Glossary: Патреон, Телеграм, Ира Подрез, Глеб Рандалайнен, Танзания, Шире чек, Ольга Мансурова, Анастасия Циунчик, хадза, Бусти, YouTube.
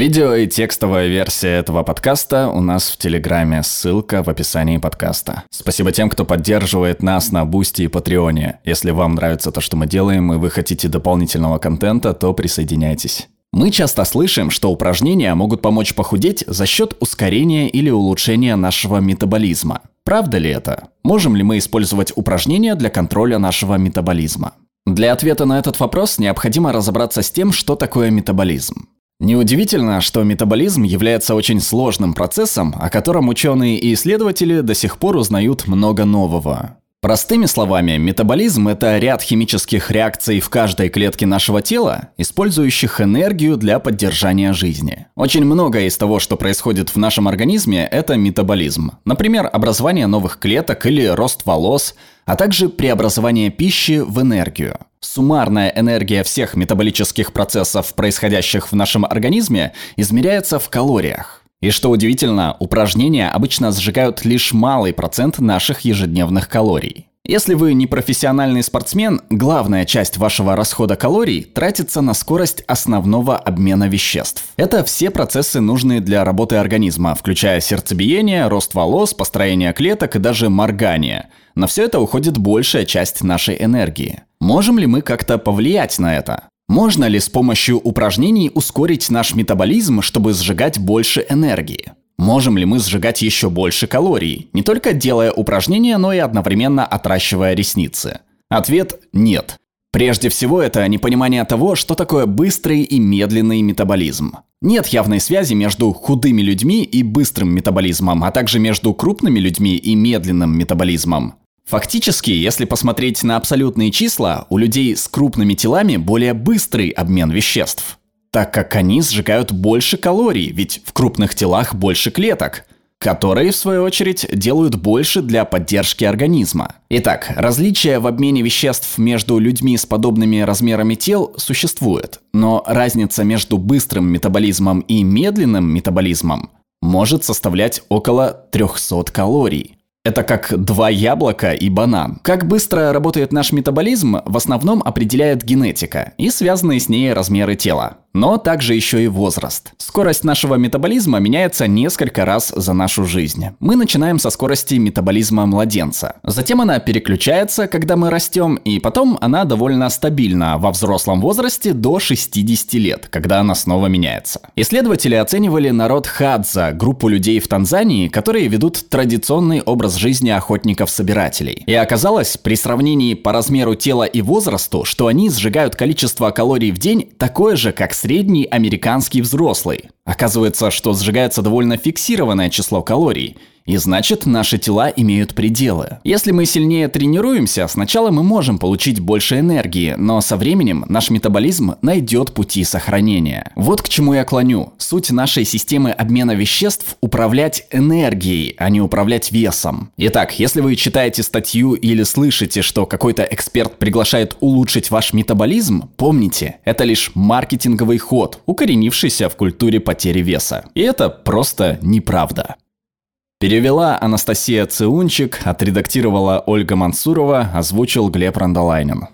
Видео и текстовая версия этого подкаста у нас в Телеграме, ссылка в описании подкаста. Спасибо тем, кто поддерживает нас на Бусти и Патреоне. Если вам нравится то, что мы делаем, и вы хотите дополнительного контента, то присоединяйтесь. Мы часто слышим, что упражнения могут помочь похудеть за счет ускорения или улучшения нашего метаболизма. Правда ли это? Можем ли мы использовать упражнения для контроля нашего метаболизма? Для ответа на этот вопрос необходимо разобраться с тем, что такое метаболизм. Неудивительно, что метаболизм является очень сложным процессом, о котором ученые и исследователи до сих пор узнают много нового. Простыми словами, метаболизм – это ряд химических реакций в каждой клетке нашего тела, использующих энергию для поддержания жизни. Очень многое из того, что происходит в нашем организме – это метаболизм. Например, образование новых клеток или рост волос, а также преобразование пищи в энергию. Суммарная энергия всех метаболических процессов, происходящих в нашем организме, измеряется в калориях. И что удивительно, упражнения обычно сжигают лишь малый процент наших ежедневных калорий. Если вы не профессиональный спортсмен, главная часть вашего расхода калорий тратится на скорость основного обмена веществ. Это все процессы, нужные для работы организма, включая сердцебиение, рост волос, построение клеток и даже моргание. На все это уходит большая часть нашей энергии. Можем ли мы как-то повлиять на это? Можно ли с помощью упражнений ускорить наш метаболизм, чтобы сжигать больше энергии? Можем ли мы сжигать еще больше калорий, не только делая упражнения, но и одновременно отращивая ресницы? Ответ – нет. Прежде всего, это непонимание того, что такое быстрый и медленный метаболизм. Нет явной связи между худыми людьми и быстрым метаболизмом, а также между крупными людьми и медленным метаболизмом. Фактически, если посмотреть на абсолютные числа, у людей с крупными телами более быстрый обмен веществ, так как они сжигают больше калорий, ведь в крупных телах больше клеток, которые, в свою очередь, делают больше для поддержки организма. Итак, различия в обмене веществ между людьми с подобными размерами тел существует, но разница между быстрым метаболизмом и медленным метаболизмом может составлять около 300 калорий. Это как два яблока и банан. Как быстро работает наш метаболизм, в основном определяет генетика и связанные с ней размеры тела, но также еще и возраст. Скорость нашего метаболизма меняется несколько раз за нашу жизнь. Мы начинаем со скорости метаболизма младенца. Затем она переключается, когда мы растем, и потом она довольно стабильна во взрослом возрасте до 60 лет, когда она снова меняется. Исследователи оценивали народ хадза, группу людей в Танзании, которые ведут традиционный образ жизни охотников-собирателей. И оказалось, при сравнении по размеру тела и возрасту, что они сжигают количество калорий в день такое же, как средний американский взрослый. Оказывается, что сжигается довольно фиксированное число калорий, и значит, наши тела имеют пределы. Если мы сильнее тренируемся, сначала мы можем получить больше энергии, но со временем наш метаболизм найдет пути сохранения. Вот к чему я клоню. Суть нашей системы обмена веществ – управлять энергией, а не управлять весом. Итак, если вы читаете статью или слышите, что какой-то эксперт приглашает улучшить ваш метаболизм, помните, это лишь маркетинговый ход, укоренившийся в культуре потери веса. И это просто неправда. Перевела Анастасия Циунчик, отредактировала Ольга Мансурова, озвучил Глеб Рандалайнен.